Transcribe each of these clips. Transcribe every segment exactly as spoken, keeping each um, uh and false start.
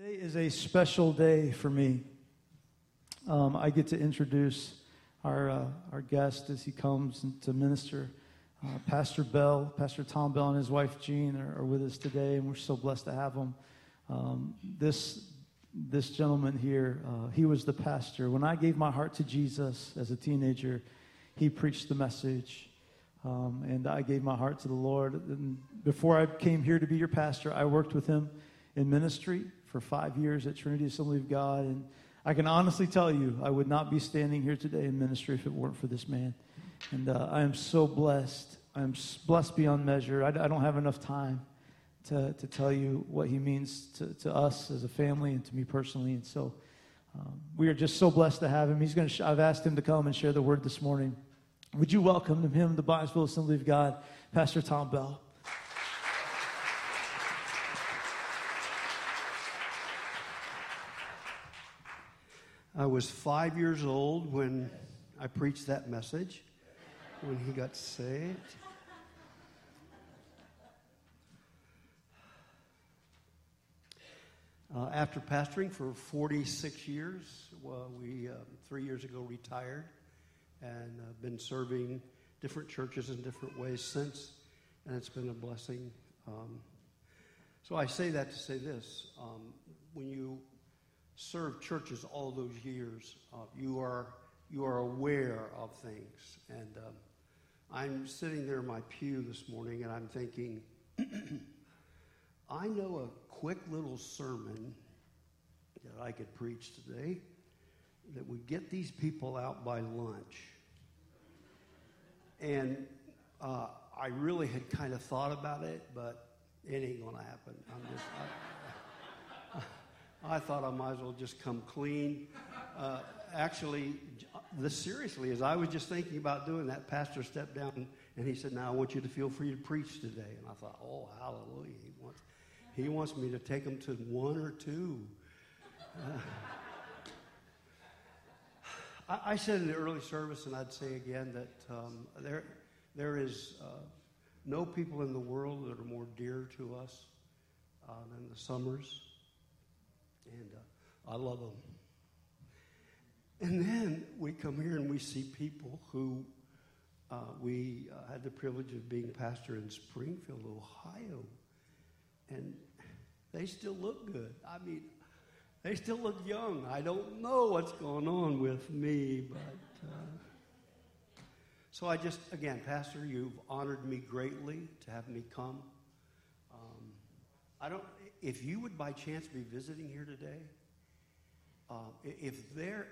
Today is a special day for me. Um, I get to introduce our uh, our guest as he comes to minister. Uh, Pastor Bell, Pastor Tom Bell, and his wife Jean are, are with us today, and we're so blessed to have them. Um, this this gentleman here, uh, he was the pastor. When I gave my heart to Jesus as a teenager, he preached the message, um, and I gave my heart to the Lord. And before I came here to be your pastor, I worked with him in ministry for five years at Trinity Assembly of God, and I can honestly tell you, I would not be standing here today in ministry if it weren't for this man. And uh, I am so blessed. I am blessed beyond measure. I, I don't have enough time to, to tell you what he means to, to us as a family and to me personally. And so um, we are just so blessed to have him. He's going to. Sh- I've asked him to come and share the word this morning. Would you welcome him, the Bindersville Assembly of God, Pastor Tom Bell. I was five years old when I preached that message, when he got saved. Uh, after pastoring for forty-six years, well, we uh, three years ago retired, and I've uh, been serving different churches in different ways since, and it's been a blessing. Um, so I say that to say this. Um, when you serve churches all those years, uh, you are you are aware of things. And um, I'm sitting there in my pew this morning, and I'm thinking, I know a quick little sermon that I could preach today that would get these people out by lunch. And uh, I really had kind of thought about it, but it ain't going to happen. I'm just... I, I, I thought I might as well just come clean. Uh, actually, the, seriously, as I was just thinking about doing that, pastor stepped down and he said, now I want you to feel free to preach today. And I thought, oh, hallelujah. He wants, he wants me to take him to one or two. Uh, I, I said in the early service, and I'd say again, that um, there, there is uh, no people in the world that are more dear to us uh, than the Summers. And uh, I love them. And then we come here and we see people who uh, we uh, had the privilege of being pastor in Springfield, Ohio. And they still look good. I mean, they still look young. I don't know what's going on with me, but. Uh, so I just, again, Pastor, you've honored me greatly to have me come. Um, I don't. If you would by chance be visiting here today, uh, if there,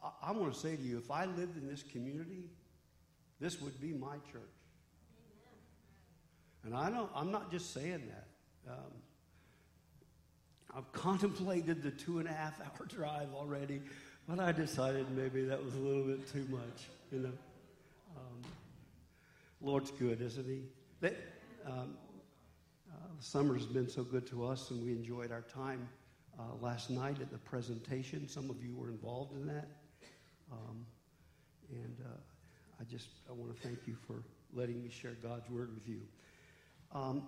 I, I want to say to you, if I lived in this community, this would be my church. And I don't, I'm not just saying that. Um, I've contemplated the two and a half hour drive already, but I decided maybe that was a little bit too much, you know. Um, Lord's good, isn't he? That, um, Summer's been so good to us, and we enjoyed our time uh, last night at the presentation. Some of you were involved in that, um, and uh, I just I want to thank you for letting me share God's word with you. Um,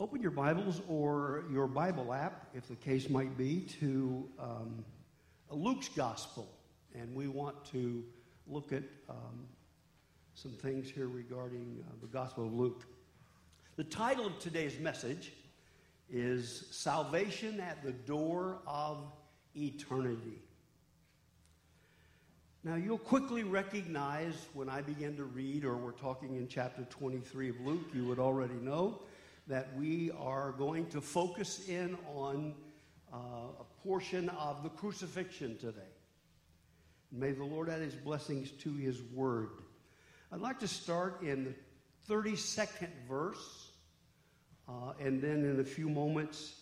open your Bibles or your Bible app, if the case might be, to um, Luke's Gospel, and we want to look at um, some things here regarding uh, the Gospel of Luke. The title of today's message is Salvation at the Door of Eternity. Now, you'll quickly recognize when I begin to read, or we're talking in chapter twenty-three of Luke, you would already know that we are going to focus in on uh, a portion of the crucifixion today. May the Lord add his blessings to his word. I'd like to start in the thirty-second verse. Uh, and then in a few moments,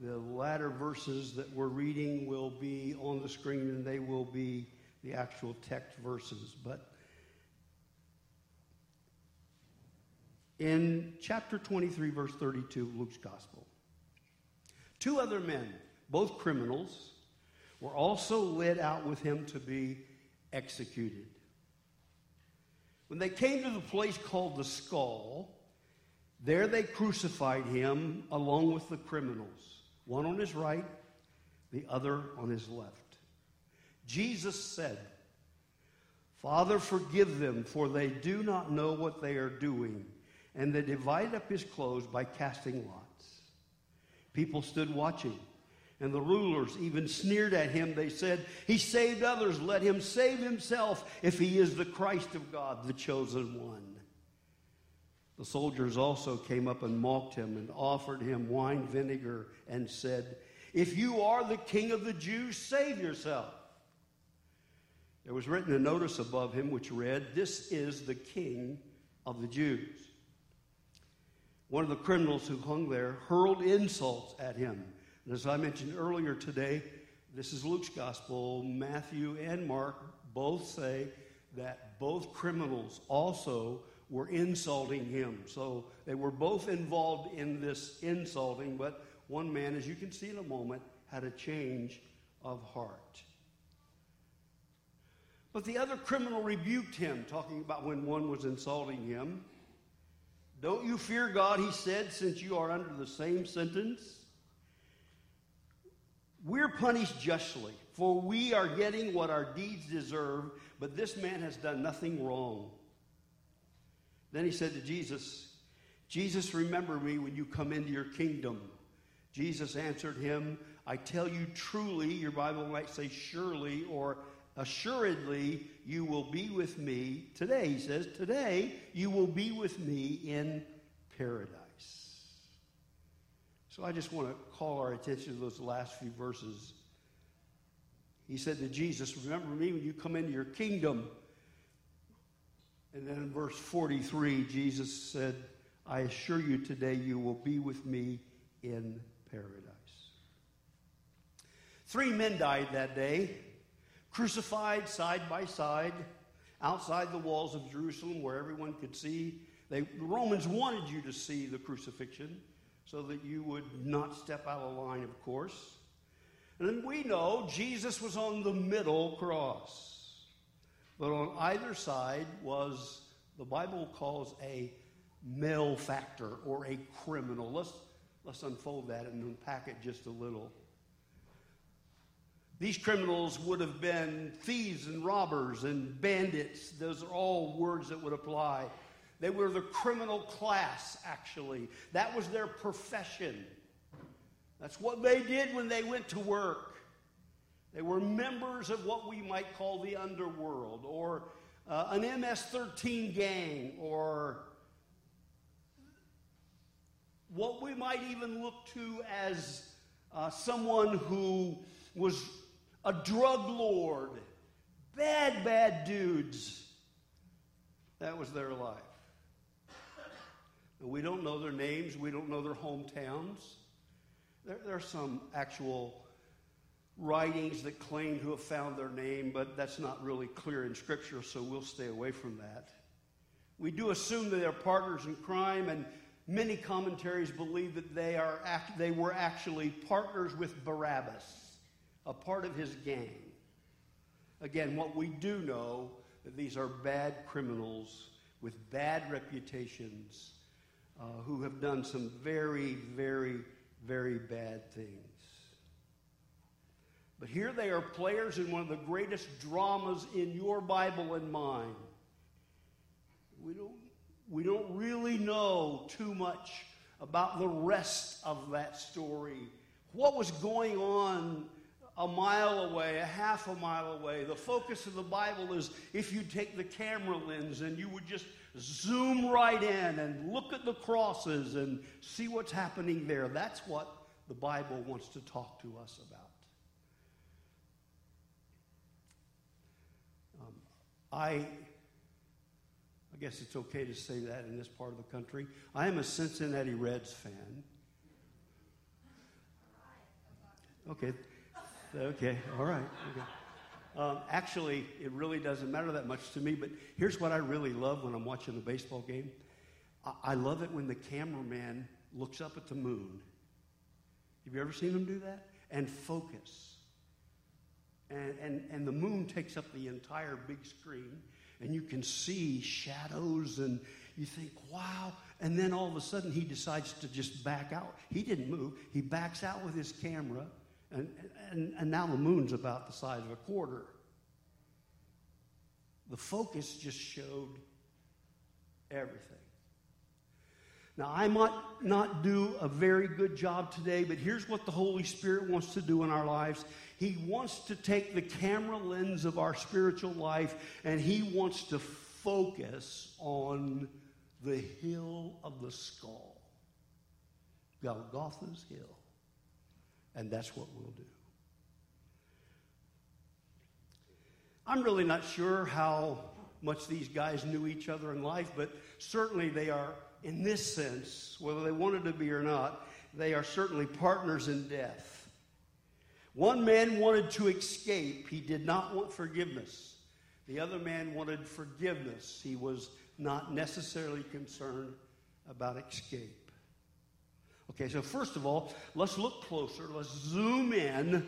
the latter verses that we're reading will be on the screen, and they will be the actual text verses. But in chapter twenty-three, verse thirty-two of Luke's Gospel, two other men, both criminals, were also led out with him to be executed. When they came to the place called the Skull, there they crucified him along with the criminals, one on his right the other on his left. Jesus said, "Father, forgive them, for they do not know what they are doing." And they divided up his clothes by casting lots. People stood watching, and the rulers even sneered at him. They said, "He saved others. Let him save himself if he is the Christ of God, the chosen one." The soldiers also came up and mocked him and offered him wine vinegar and said, "If you are the king of the Jews, save yourself." There was written a notice above him which read, "This is the King of the Jews." One of the criminals who hung there hurled insults at him. And as I mentioned earlier today, this is Luke's gospel. Matthew and Mark both say that both criminals also were insulting him. So they were both involved in this insulting, but one man, as you can see in a moment, had a change of heart. But the other criminal rebuked him, talking about when one was insulting him. "Don't you fear God," he said, "since you are under the same sentence? We're punished justly, for we are getting what our deeds deserve, but this man has done nothing wrong." Then he said to Jesus, "Jesus, remember me when you come into your kingdom." Jesus answered him, "I tell you truly," your Bible might say surely or assuredly, "you will be with me today." He says, "Today you will be with me in paradise." So I just want to call our attention to those last few verses. He said to Jesus, "Remember me when you come into your kingdom." And then in verse forty-three, Jesus said, "I assure you today you will be with me in paradise." Three men died that day, crucified side by side, outside the walls of Jerusalem where everyone could see. They, the Romans wanted you to see the crucifixion so that you would not step out of line, of course. And then we know Jesus was on the middle cross. But on either side was, the Bible calls, a malefactor or a criminal. Let's, let's unfold that and unpack it just a little. These criminals would have been thieves and robbers and bandits. Those are all words that would apply. They were the criminal class, actually. That was their profession. That's what they did when they went to work. They were members of what we might call the underworld, or uh, an M S thirteen gang, or what we might even look to as uh, someone who was a drug lord. Bad, bad dudes. That was their life. And we don't know their names. We don't know their hometowns. There, there are some actual writings that claim to have found their name, but that's not really clear in Scripture, so we'll stay away from that. We do assume that they're partners in crime, and many commentaries believe that they, are act- they were actually partners with Barabbas, a part of his gang. Again, what we do know, that these are bad criminals with bad reputations uh, who have done some very, very, very bad things. But here they are, players in one of the greatest dramas in your Bible and mine. We don't, we don't really know too much about the rest of that story. What was going on a mile away, a half a mile away? The focus of the Bible is, if you take the camera lens and you would just zoom right in and look at the crosses and see what's happening there. That's what the Bible wants to talk to us about. Um, I, I guess it's okay to say that in this part of the country. I am a Cincinnati Reds fan. Okay. Okay, all right. Okay. Um, actually, it really doesn't matter that much to me, but here's what I really love when I'm watching a baseball game. I, I love it when the cameraman looks up at the moon. Have you ever seen him do that? And focus. And, and, and the moon takes up the entire big screen, and you can see shadows, and you think, wow. And then all of a sudden, he decides to just back out. He didn't move. He backs out with his camera. And and, and now the moon's about the size of a quarter. The focus just showed everything. Now, I might not do a very good job today, but here's what the Holy Spirit wants to do in our lives. He wants to take the camera lens of our spiritual life, and he wants to focus on the hill of the skull, Golgotha's hill. And that's what we'll do. I'm really not sure how much these guys knew each other in life, but certainly they are, in this sense, whether they wanted to be or not, they are certainly partners in death. One man wanted to escape. He did not want forgiveness. The other man wanted forgiveness. He was not necessarily concerned about escape. Okay, so first of all, let's look closer. Let's zoom in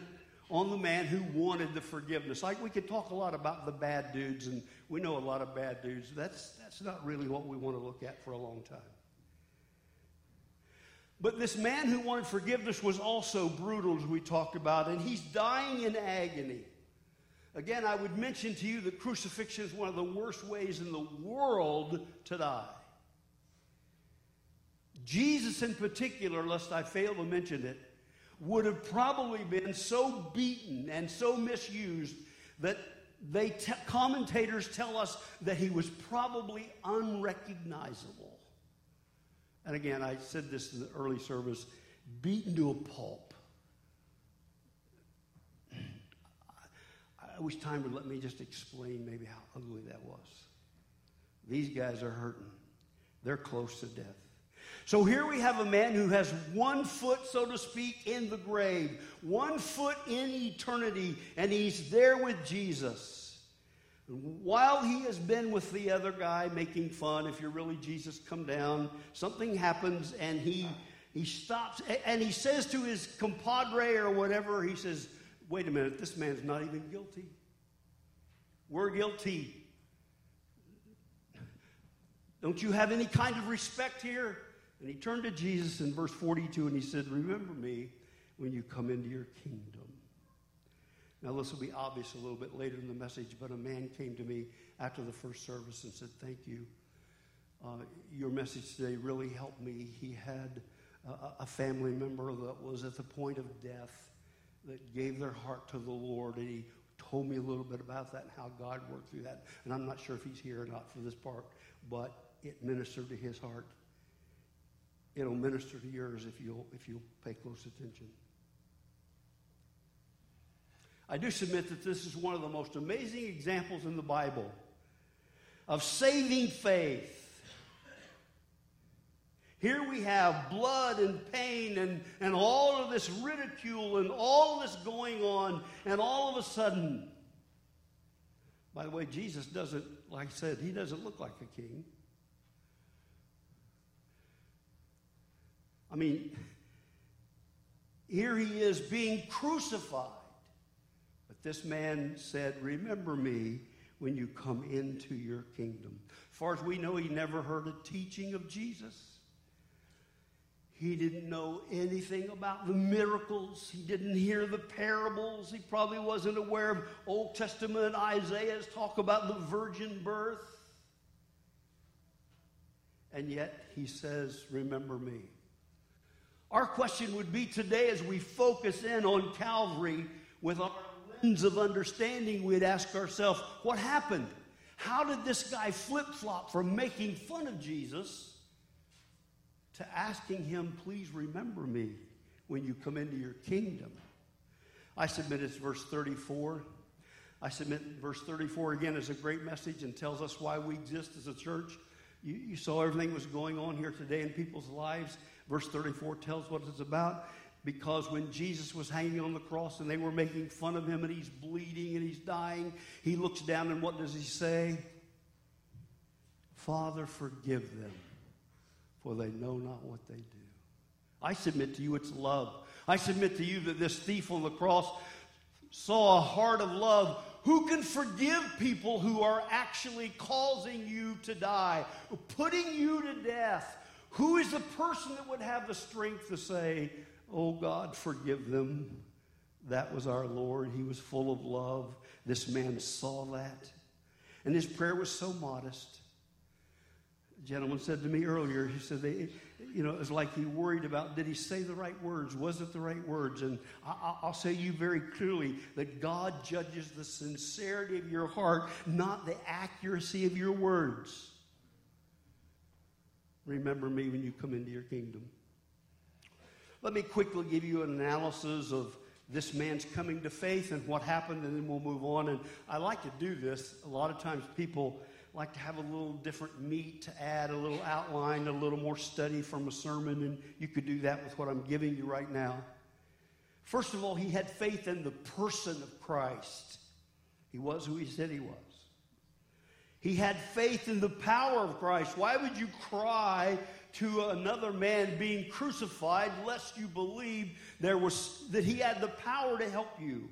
on the man who wanted the forgiveness. Like, we could talk a lot about the bad dudes, and we know a lot of bad dudes. That's, that's not really what we want to look at for a long time. But this man who wanted forgiveness was also brutal, as we talked about, and he's dying in agony. Again, I would mention to you that crucifixion is one of the worst ways in the world to die. Jesus in particular, lest I fail to mention it, would have probably been so beaten and so misused that they te- commentators tell us that he was probably unrecognizable. And again, I said this in the early service, beaten to a pulp. I wish time would let me just explain maybe how ugly that was. These guys are hurting. They're close to death. So here we have a man who has one foot, so to speak, in the grave, one foot in eternity, and he's there with Jesus. While he has been with the other guy making fun, if you're really Jesus, come down, something happens, and he, he stops, and he says to his compadre or whatever, he says, wait a minute, this man's not even guilty. We're guilty. Don't you have any kind of respect here? And he turned to Jesus in verse forty-two, and he said, remember me when you come into your kingdom. Now, this will be obvious a little bit later in the message, but a man came to me after the first service and said, thank you. Uh, your message today really helped me. He had a, a family member that was at the point of death that gave their heart to the Lord, and he told me a little bit about that and how God worked through that. And I'm not sure if he's here or not for this part, but it ministered to his heart. It'll minister to yours if you'll, if you'll pay close attention. I do submit that this is one of the most amazing examples in the Bible of saving faith. Here we have blood and pain and, and all of this ridicule and all of this going on, and all of a sudden, by the way, Jesus doesn't, like I said, he doesn't look like a king. I mean, here he is being crucified. But this man said, remember me when you come into your kingdom. As far as we know, he never heard a teaching of Jesus. He didn't know anything about the miracles. He didn't hear the parables. He probably wasn't aware of Old Testament Isaiah's talk about the virgin birth. And yet he says, remember me. Our question would be today, as we focus in on Calvary with our lens of understanding, we'd ask ourselves, what happened? How did this guy flip-flop from making fun of Jesus to asking him, please remember me when you come into your kingdom? I submit it's verse thirty-four. I submit verse thirty-four again is a great message and tells us why we exist as a church. You, you saw everything that was going on here today in people's lives. Verse thirty-four tells what it's about, because when Jesus was hanging on the cross and they were making fun of him and he's bleeding and he's dying, he looks down and what does he say? Father, forgive them, for they know not what they do. I submit to you it's love. I submit to you that this thief on the cross saw a heart of love. Who can forgive people who are actually causing you to die, putting you to death? Who is the person that would have the strength to say, oh God, forgive them. That was our Lord. He was full of love. This man saw that. And his prayer was so modest. A gentleman said to me earlier, he said, they, you know, it was like he worried about, did he say the right words? Was it the right words? And I, I'll say you very clearly that God judges the sincerity of your heart, not the accuracy of your words. Remember me when you come into your kingdom. Let me quickly give you an analysis of this man's coming to faith and what happened, and then we'll move on. And I like to do this. A lot of times people like to have a little different meat to add, a little outline, a little more study from a sermon, and you could do that with what I'm giving you right now. First of all, he had faith in the person of Christ. He was who he said he was. He had faith in the power of Christ. Why would you cry to another man being crucified lest you believe there was that he had the power to help you?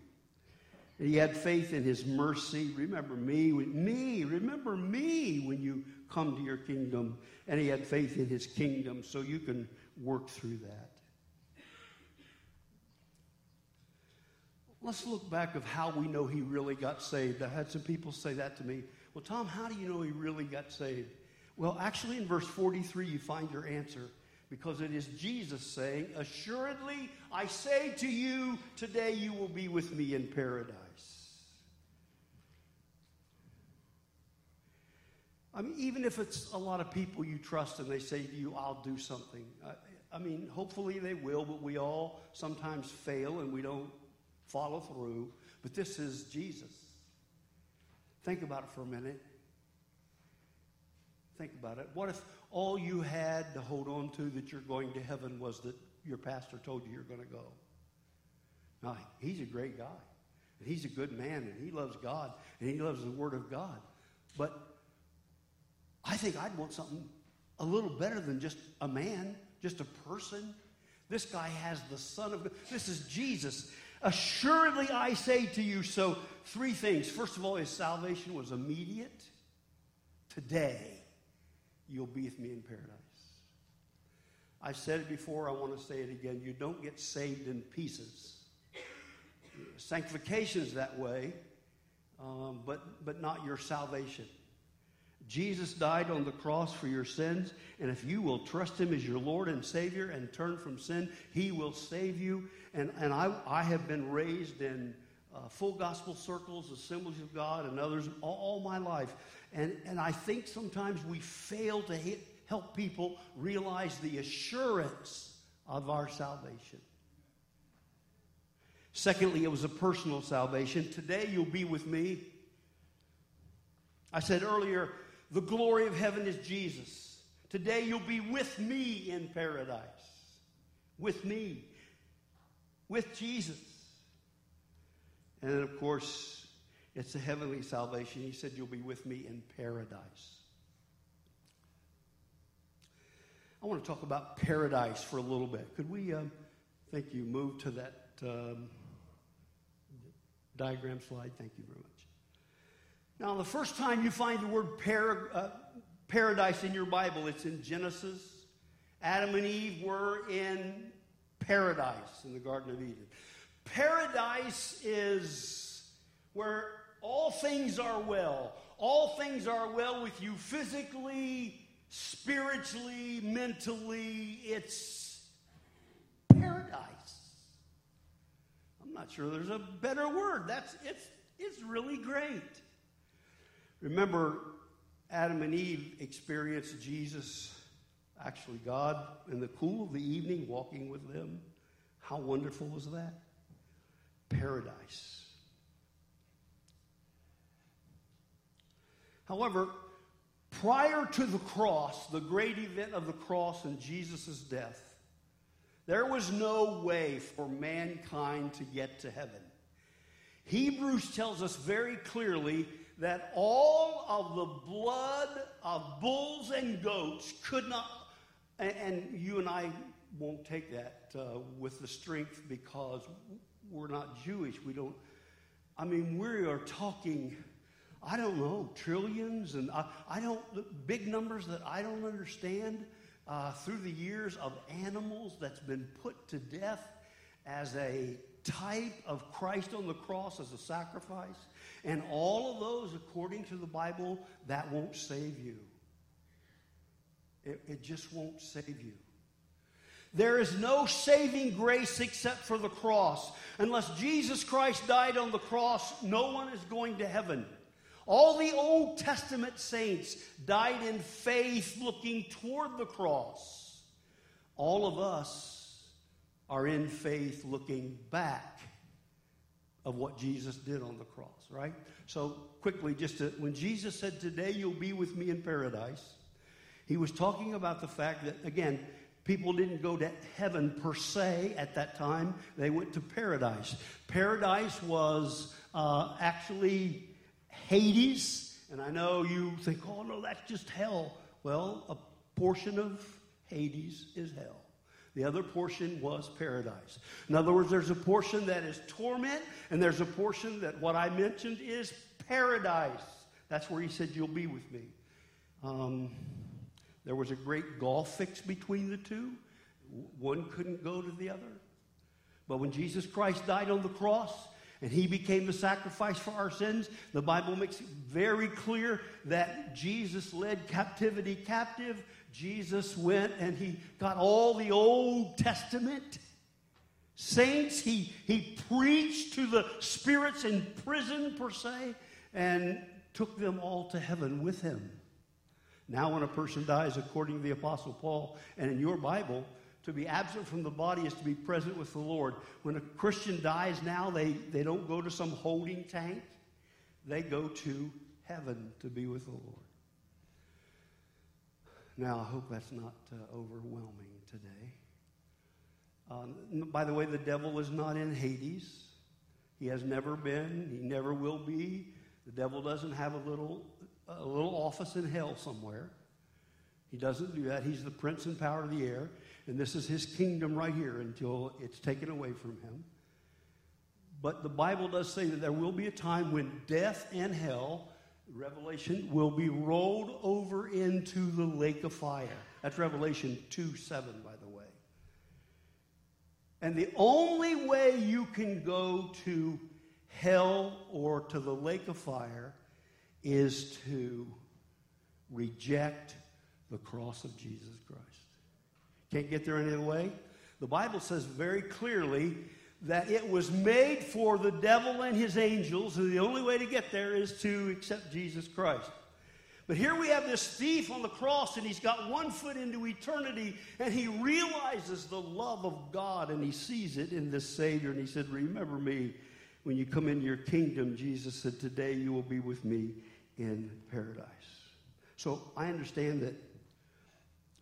And he had faith in his mercy. Remember me, me, remember me when you come to your kingdom. And he had faith in his kingdom, so you can work through that. Let's look back of how we know he really got saved. I had some people say that to me. Well, Tom, how do you know he really got saved? Well, actually, in verse forty-three, you find your answer, because it is Jesus saying, "Assuredly, I say to you, today you will be with me in paradise." I mean, even if it's a lot of people you trust and they say to you, "I'll do something," I, I mean, hopefully they will, but we all sometimes fail and we don't follow through. But this is Jesus. Think about it for a minute. Think about it. What if all you had to hold on to that you're going to heaven was that your pastor told you you're going to go? Now, he's a great guy, and he's a good man, and he loves God, and he loves the Word of God. But I think I'd want something a little better than just a man, just a person. This guy has the Son of God. This is Jesus. Assuredly, I say to you. So, three things. First of all, his salvation was immediate. Today, you'll be with me in paradise. I've said it before. I want to say it again. You don't get saved in pieces. Sanctification is that way, um, but, but not your salvation. Jesus died on the cross for your sins, and if you will trust him as your Lord and Savior and turn from sin, he will save you. And, and I, I have been raised in Uh, full gospel circles, Assemblies of God, and others all, all my life. And, and I think sometimes we fail to hit, help people realize the assurance of our salvation. Secondly, it was a personal salvation. Today you'll be with me. I said earlier, the glory of heaven is Jesus. Today you'll be with me in paradise. With me. With Jesus. And then, of course, it's a heavenly salvation. He said, you'll be with me in paradise. I want to talk about paradise for a little bit. Could we, um, thank you, move to that um, diagram slide? Thank you very much. Now, the first time you find the word para, uh, paradise in your Bible, it's in Genesis. Adam and Eve were in paradise in the Garden of Eden. Paradise is where all things are well. All things are well with you physically, spiritually, mentally. It's paradise. I'm not sure there's a better word. That's it's it's really great. Remember, Adam and Eve experienced Jesus, actually God, in the cool of the evening walking with them. How wonderful was that? Paradise. However, prior to the cross, the great event of the cross and Jesus' death, there was no way for mankind to get to heaven. Hebrews tells us very clearly that all of the blood of bulls and goats could not, and, and you and I won't take that uh, with the strength because we're not Jewish. We don't, I mean, we are talking, I don't know, trillions and I, I don't, big numbers that I don't understand uh, through the years of animals that's been put to death as a type of Christ on the cross as a sacrifice, and all of those, according to the Bible, that won't save you. It, it just won't save you. There is no saving grace except for the cross. Unless Jesus Christ died on the cross, no one is going to heaven. All the Old Testament saints died in faith looking toward the cross. All of us are in faith looking back of what Jesus did on the cross, right? So quickly, just to, when Jesus said, "Today you'll be with me in paradise," he was talking about the fact that, again, people didn't go to heaven per se at that time. They went to paradise. Paradise was uh, actually Hades. And I know you think, oh, no, that's just hell. Well, a portion of Hades is hell. The other portion was paradise. In other words, there's a portion that is torment, and there's a portion that what I mentioned is paradise. That's where he said, "You'll be with me." Um... There was a great gulf fixed between the two. One couldn't go to the other. But when Jesus Christ died on the cross and he became the sacrifice for our sins, the Bible makes it very clear that Jesus led captivity captive. Jesus went and he got all the Old Testament saints. He, he preached to the spirits in prison, per se, and took them all to heaven with him. Now when a person dies, according to the Apostle Paul, and in your Bible, to be absent from the body is to be present with the Lord. When a Christian dies now, they, they don't go to some holding tank. They go to heaven to be with the Lord. Now, I hope that's not uh, overwhelming today. Um, by the way, the devil is not in Hades. He has never been. He never will be. The devil doesn't have a little... a little office in hell somewhere. He doesn't do that. He's the prince and power of the air, and this is his kingdom right here until it's taken away from him. But the Bible does say that there will be a time when death and hell, Revelation, will be rolled over into the lake of fire. That's Revelation two seven, by the way. And the only way you can go to hell or to the lake of fire is to reject the cross of Jesus Christ. Can't get there any other way. The Bible says very clearly that it was made for the devil and his angels, and the only way to get there is to accept Jesus Christ. But here we have this thief on the cross, and he's got one foot into eternity, and he realizes the love of God, and he sees it in this Savior, and he said, "Remember me when you come into your kingdom." Jesus said, "Today you will be with me in paradise." So I understand that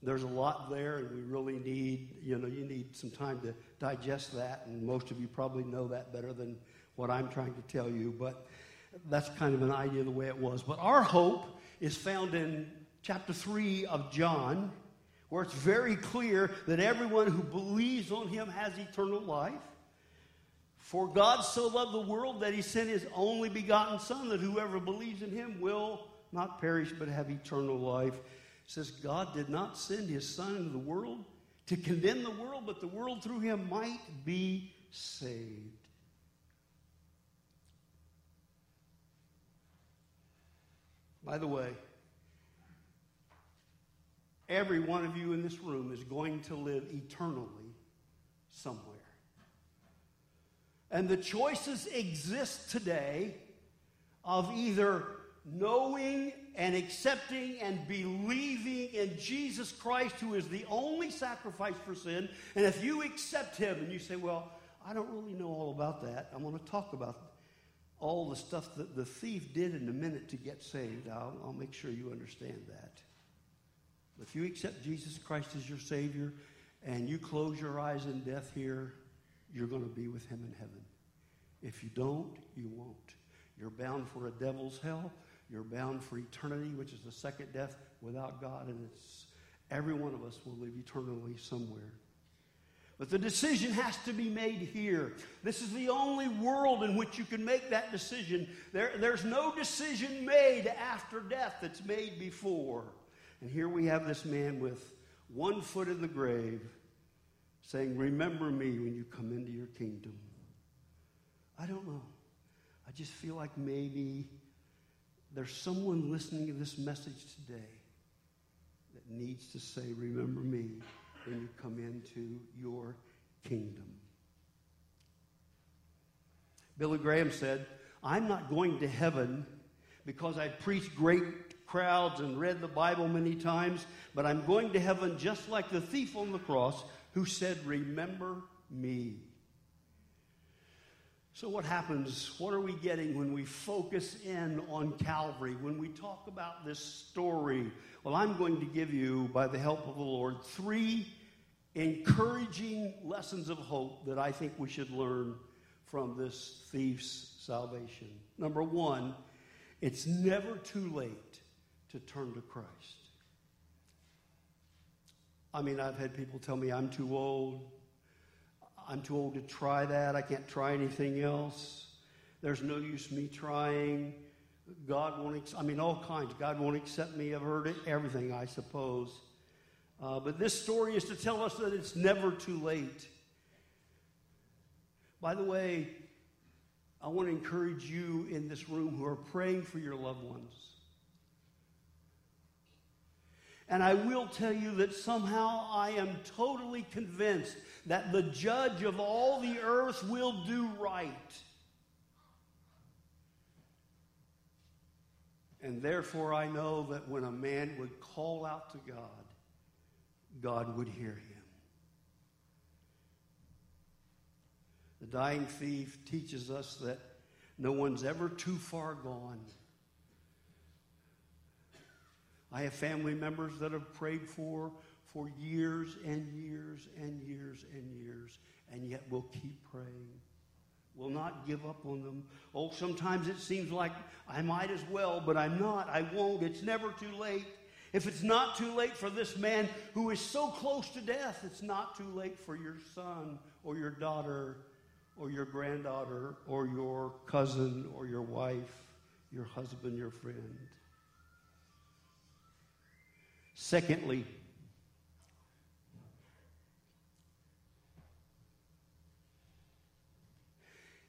there's a lot there, and we really need, you know, you need some time to digest that, and most of you probably know that better than what I'm trying to tell you, but that's kind of an idea of the way it was. But our hope is found in chapter three of John, where it's very clear that everyone who believes on him has eternal life. "For God so loved the world that he sent his only begotten Son, that whoever believes in him will not perish but have eternal life." It says God did not send his Son into the world to condemn the world, but the world through him might be saved. By the way, every one of you in this room is going to live eternally somewhere. And the choices exist today of either knowing and accepting and believing in Jesus Christ, who is the only sacrifice for sin. And if you accept him and you say, "Well, I don't really know all about that. I'm going to talk about all the stuff that the thief did in a minute to get saved. I'll, I'll make sure you understand that." If you accept Jesus Christ as your Savior and you close your eyes in death here, you're going to be with him in heaven. If you don't, you won't. You're bound for a devil's hell. You're bound for eternity, which is the second death without God. And it's every one of us will live eternally somewhere. But the decision has to be made here. This is the only world in which you can make that decision. There, there's no decision made after death that's made before. And here we have this man with one foot in the grave, saying, "Remember me when you come into your kingdom." I don't know. I just feel like maybe there's someone listening to this message today that needs to say, remember me when you come into your kingdom. Billy Graham said, I'm not going to heaven because I preached great crowds and read the Bible many times, but I'm going to heaven just like the thief on the cross who said, remember me. So what happens? What are we getting when we focus in on Calvary, when we talk about this story? Well, I'm going to give you, by the help of the Lord, three encouraging lessons of hope that I think we should learn from this thief's salvation. Number one, it's never too late to turn to Christ. I mean, I've had people tell me I'm too old. I'm too old to try that. I can't try anything else. There's no use me trying. God won't, ex- I mean, all kinds. God won't accept me. I've heard it, everything, I suppose. Uh, but this story is to tell us that it's never too late. By the way, I want to encourage you in this room who are praying for your loved ones. And I will tell you that somehow I am totally convinced that the judge of all the earth will do right. And therefore I know that when a man would call out to God, God would hear him. The dying thief teaches us that no one's ever too far gone. I have family members that have prayed for for years and years and years and years, and yet we'll keep praying. We'll not give up on them. Oh, sometimes it seems like I might as well, but I'm not. I won't. It's never too late. If it's not too late for this man who is so close to death, it's not too late for your son or your daughter or your granddaughter or your cousin or your wife, your husband, your friend. Secondly,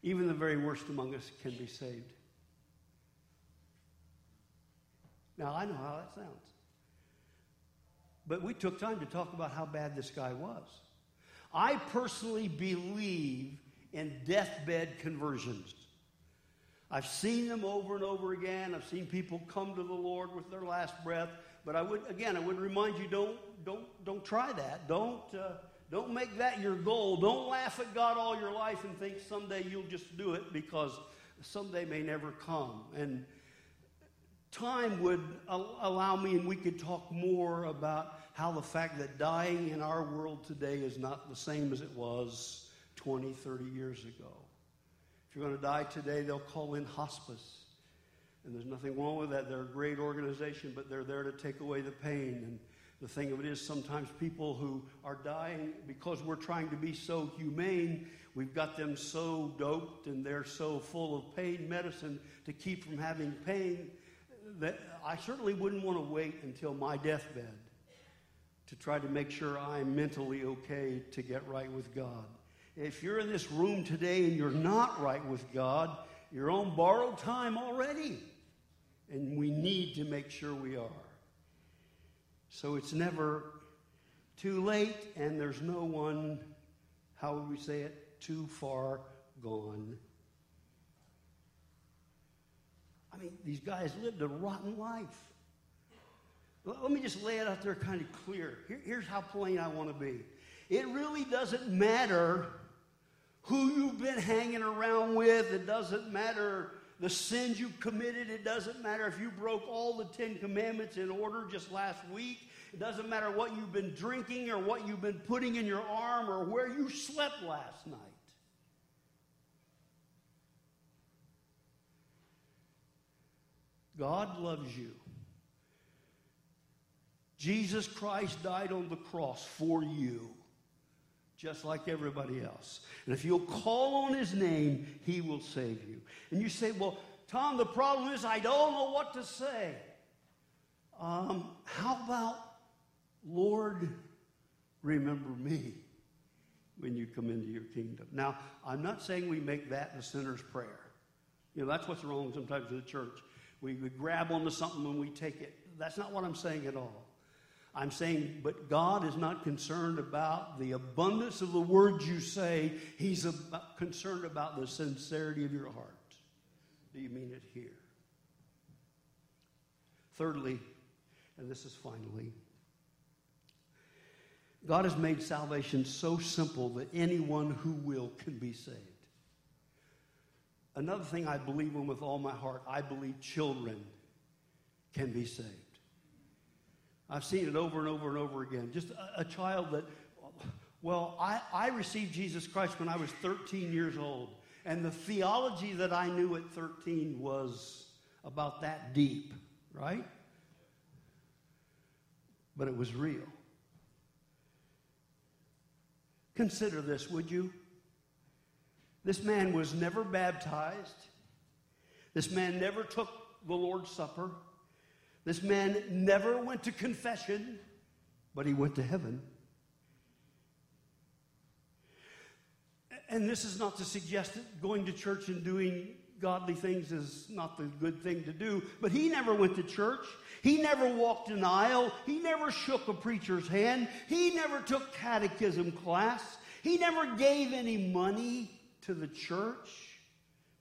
even the very worst among us can be saved. Now, I know how that sounds. But we took time to talk about how bad this guy was. I personally believe in deathbed conversions. I've seen them over and over again. I've seen people come to the Lord with their last breath. But I would, again, I would remind you, don't, don't, don't try that. Don't, uh, don't make that your goal. Don't laugh at God all your life and think someday you'll just do it, because someday may never come. And time would allow me, and we could talk more about how the fact that dying in our world today is not the same as it was twenty, thirty years ago. If you're going to die today, they'll call in hospice. And there's nothing wrong with that. They're a great organization, but they're there to take away the pain. And the thing of it is, sometimes people who are dying, because we're trying to be so humane, we've got them so doped and they're so full of pain medicine to keep from having pain that I certainly wouldn't want to wait until my deathbed to try to make sure I'm mentally okay to get right with God. If you're in this room today and you're not right with God, you're on borrowed time already. And we need to make sure we are. So it's never too late, and there's no one, how would we say it, too far gone. I mean, these guys lived a rotten life. Let me just lay it out there kind of clear. Here, here's how plain I want to be. It really doesn't matter who you've been hanging around with. It doesn't matter the sins you've committed. It doesn't matter if you broke all the Ten Commandments in order just last week. It doesn't matter what you've been drinking or what you've been putting in your arm or where you slept last night. God loves you. Jesus Christ died on the cross for you, just like everybody else. And if you'll call on his name, he will save you. And you say, well, Tom, the problem is I don't know what to say. Um, how about, Lord, remember me when you come into your kingdom. Now, I'm not saying we make that the sinner's prayer. You know, that's what's wrong sometimes with the church. We, we grab onto something when we take it. That's not what I'm saying at all. I'm saying, but God is not concerned about the abundance of the words you say. He's about, concerned about the sincerity of your heart. Do you mean it here? Thirdly, and this is finally, God has made salvation so simple that anyone who will can be saved. Another thing I believe in with all my heart, I believe children can be saved. I've seen it over and over and over again. Just a, a child that, well, I, I received Jesus Christ when I was thirteen years old. And the theology that I knew at thirteen was about that deep, right? But it was real. Consider this, would you? This man was never baptized. This man never took the Lord's Supper. This man never went to confession, but he went to heaven. And this is not to suggest that going to church and doing godly things is not the good thing to do, but he never went to church. He never walked an aisle. He never shook a preacher's hand. He never took catechism class. He never gave any money to the church,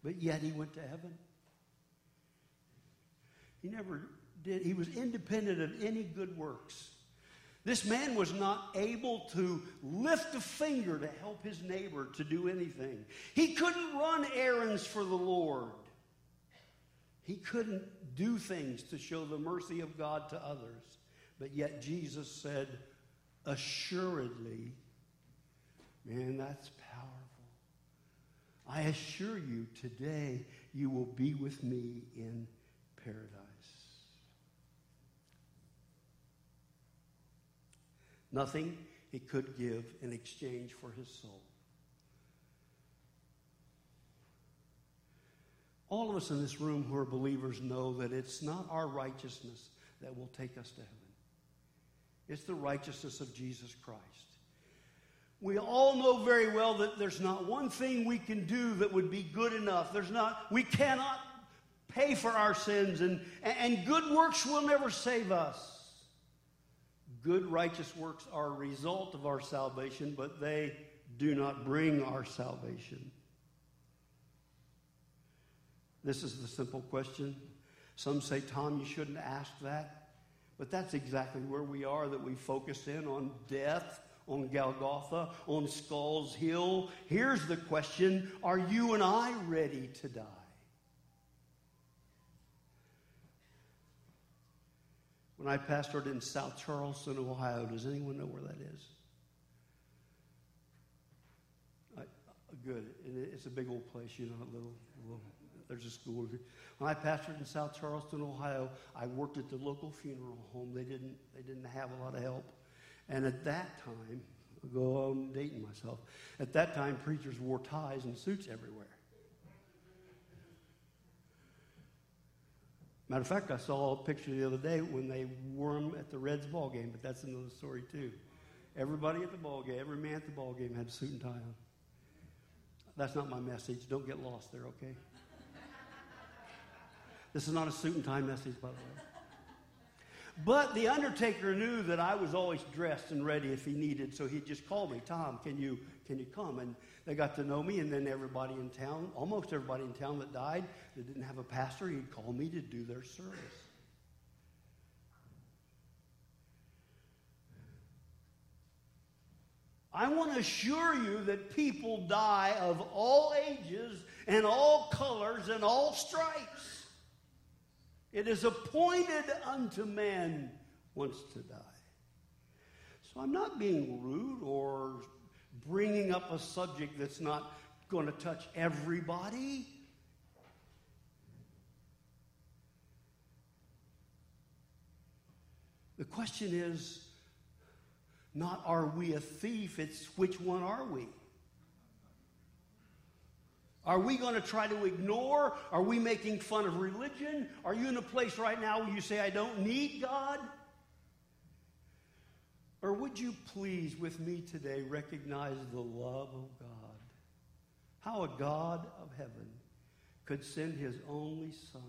but yet he went to heaven. He never did. He was independent of any good works. This man was not able to lift a finger to help his neighbor to do anything. He couldn't run errands for the Lord. He couldn't do things to show the mercy of God to others. But yet Jesus said, assuredly, man, that's powerful. I assure you today you will be with me in paradise. Nothing he could give in exchange for his soul. All of us in this room who are believers know that it's not our righteousness that will take us to heaven. It's the righteousness of Jesus Christ. We all know very well that there's not one thing we can do that would be good enough. There's not, we cannot pay for our sins, and, and good works will never save us. Good righteous works are a result of our salvation, but they do not bring our salvation. This is the simple question. Some say, Tom, you shouldn't ask that. But that's exactly where we are, that we focus in on death, on Golgotha, on Skull's Hill. Here's the question, are you and I ready to die? When I pastored in South Charleston, Ohio, does anyone know where that is? I, good. It's a big old place, you know, a little, a little, there's a school. When I pastored in South Charleston, Ohio, I worked at the local funeral home. They didn't, they didn't have a lot of help. And at that time, I'll go on dating myself, at that time, preachers wore ties and suits everywhere. Matter of fact, I saw a picture the other day when they wore them at the Reds ball game, but that's another story too. Everybody at the ball game, every man at the ball game had a suit and tie on. That's not my message. Don't get lost there, okay? This is not a suit and tie message, by the way. But the undertaker knew that I was always dressed and ready if he needed, so he'd just call me, Tom, can you, can you come? And they got to know me, and then everybody in town, almost everybody in town that died, that didn't have a pastor, he'd call me to do their service. I want to assure you that people die of all ages and all colors and all stripes. It is appointed unto man once to die. So I'm not being rude or bringing up a subject that's not going to touch everybody. The question is not are we a thief, it's which one are we? Are we going to try to ignore? Are we making fun of religion? Are you in a place right now where you say, I don't need God? Or would you please with me today recognize the love of God? How a God of heaven could send his only son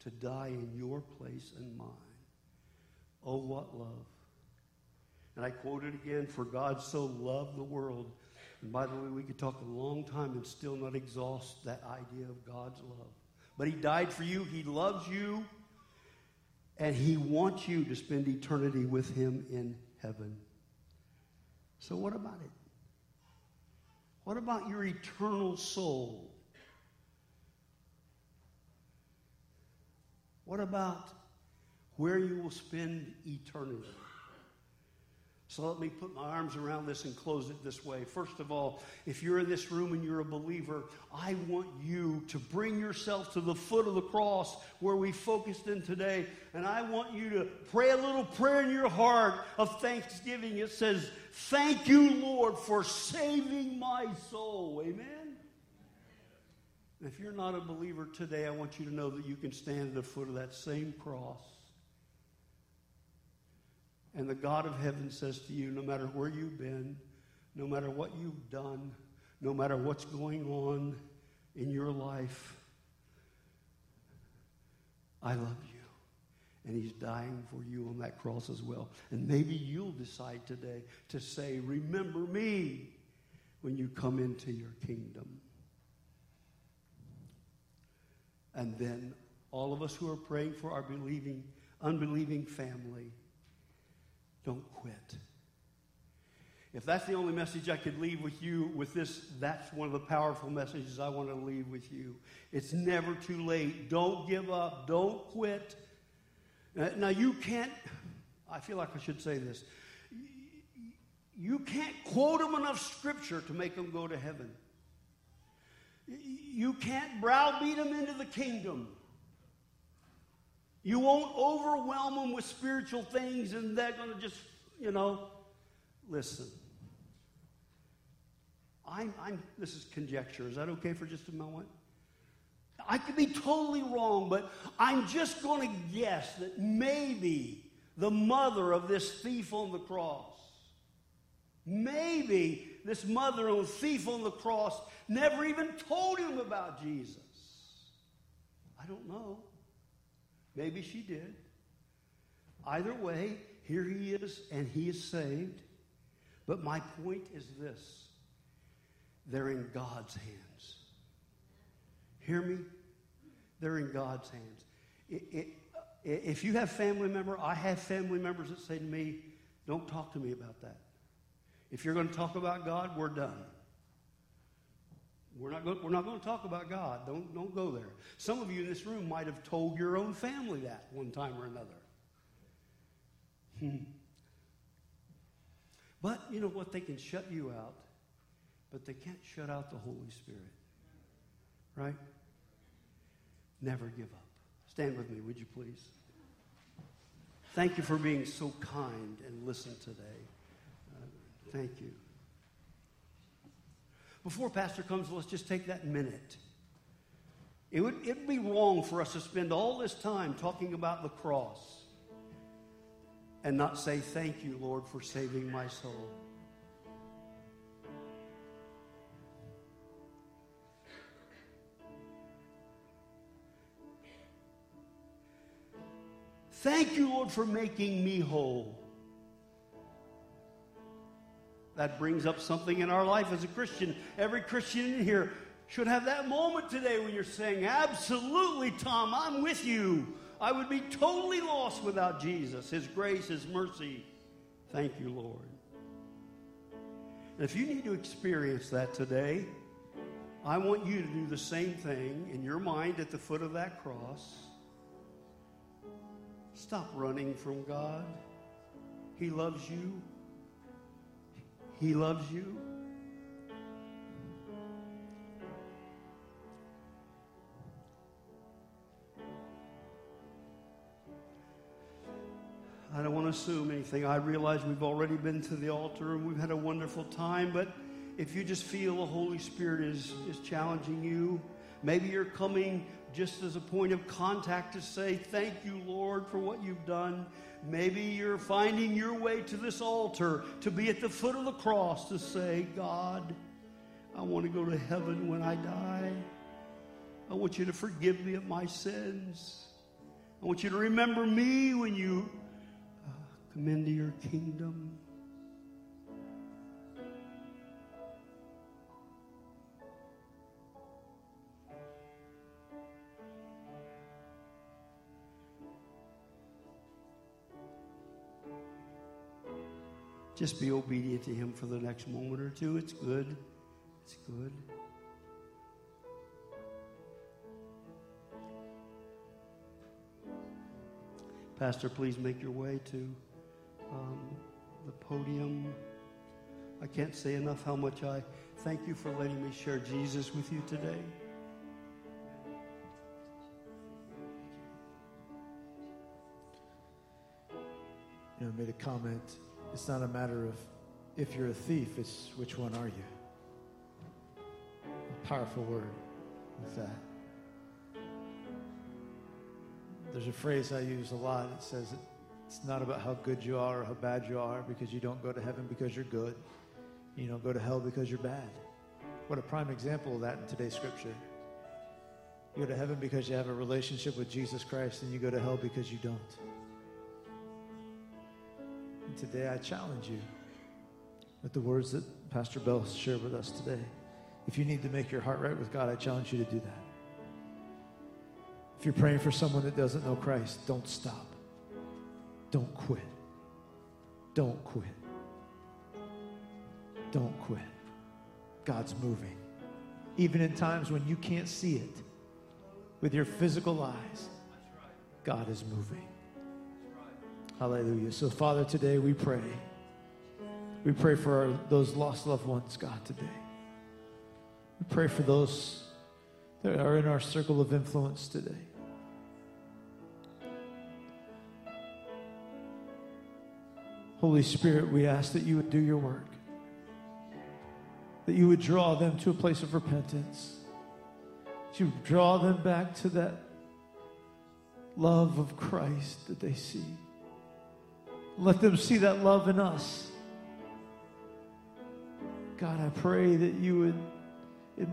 to die in your place and mine. Oh, what love. And I quote it again, for God so loved the world. And by the way, we could talk a long time and still not exhaust that idea of God's love. But he died for you. He loves you. And he wants you to spend eternity with him in heaven. So what about it? What about your eternal soul? What about where you will spend eternity? So let me put my arms around this and close it this way. First of all, if you're in this room and you're a believer, I want you to bring yourself to the foot of the cross where we focused in today. And I want you to pray a little prayer in your heart of thanksgiving. It says, thank you, Lord, for saving my soul. Amen? If you're not a believer today, I want you to know that you can stand at the foot of that same cross. And the God of heaven says to you, no matter where you've been, no matter what you've done, no matter what's going on in your life, I love you. And he's dying for you on that cross as well. And maybe you'll decide today to say, remember me when you come into your kingdom. And then all of us who are praying for our believing, unbelieving family, don't quit. If that's the only message I could leave with you with this, that's one of the powerful messages I want to leave with you. It's never too late. Don't give up. Don't quit. Now, you can't, I feel like I should say this. You can't quote them enough scripture to make them go to heaven. You can't browbeat them into the kingdom. You won't overwhelm them with spiritual things and they're going to just, you know, listen. I'm, I'm, this is conjecture. Is that okay for just a moment? I could be totally wrong, but I'm just going to guess that maybe the mother of this thief on the cross, maybe this mother of the thief on the cross never even told him about Jesus. I don't know. Maybe she did. Either way, here he is, and he is saved. But my point is this. They're in God's hands. Hear me? They're in God's hands. It, it, if you have family member, I have family members that say to me, don't talk to me about that. If you're going to talk about God, we're done. We're not, go- we're not going to talk about God. Don't, don't go there. Some of you in this room might have told your own family that one time or another. Hmm. But you know what? They can shut you out, but they can't shut out the Holy Spirit. Right? Never give up. Stand with me, would you please? Thank you for being so kind and listen today. Uh, thank you. Before Pastor comes, let's just take that minute. It would it'd be wrong for us to spend all this time talking about the cross and not say, thank you, Lord, for saving my soul. Thank you, Lord, for making me whole. That brings up something in our life as a Christian. Every Christian in here should have that moment today when you're saying, absolutely, Tom, I'm with you. I would be totally lost without Jesus, his grace, his mercy. Thank you, Lord. And if you need to experience that today, I want you to do the same thing in your mind at the foot of that cross. Stop running from God. He loves you. He loves you. I don't want to assume anything. I realize we've already been to the altar and we've had a wonderful time, but if you just feel the Holy Spirit is, is challenging you, maybe you're coming just as a point of contact to say, thank you, Lord, for what you've done. Maybe you're finding your way to this altar to be at the foot of the cross to say, God, I want to go to heaven when I die. I want you to forgive me of my sins. I want you to remember me when you uh, come into your kingdom. Just be obedient to him for the next moment or two. It's good. It's good. Pastor, please make your way to um, the podium. I can't say enough how much I thank you for letting me share Jesus with you today. You know, I made a comment. It's not a matter of if you're a thief, it's which one are you? A powerful word with that. There's a phrase I use a lot. It says it's not about how good you are or how bad you are, because you don't go to heaven because you're good. You don't go to hell because you're bad. What a prime example of that in today's scripture. You go to heaven because you have a relationship with Jesus Christ, and you go to hell because you don't. Today, I challenge you with the words that Pastor Bell shared with us today. If you need to make your heart right with God, I challenge you to do that. If you're praying for someone that doesn't know Christ, don't stop. Don't quit. Don't quit. Don't quit. God's moving. Even in times when you can't see it with your physical eyes, God is moving. Hallelujah. So, Father, today we pray. We pray for our, those lost loved ones, God, today. We pray for those that are in our circle of influence today. Holy Spirit, we ask that you would do your work, that you would draw them to a place of repentance, that you would draw them back to that love of Christ that they see. Let them see that love in us. God, I pray that you would, in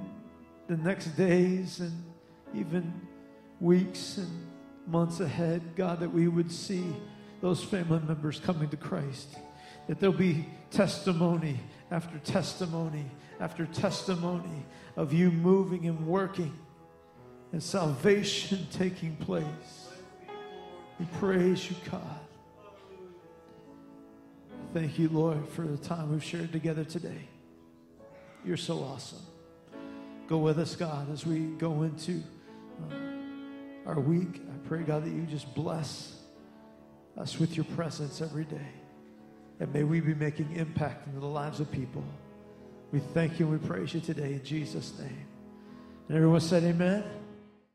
the next days and even weeks and months ahead, God, that we would see those family members coming to Christ, that there'll be testimony after testimony after testimony of you moving and working and salvation taking place. We praise you, God. Thank you, Lord, for the time we've shared together today. You're so awesome. Go with us, God, as we go into uh, our week. I pray, God, that you just bless us with your presence every day. And may we be making impact into the lives of people. We thank you and we praise you today in Jesus' name. And everyone said amen.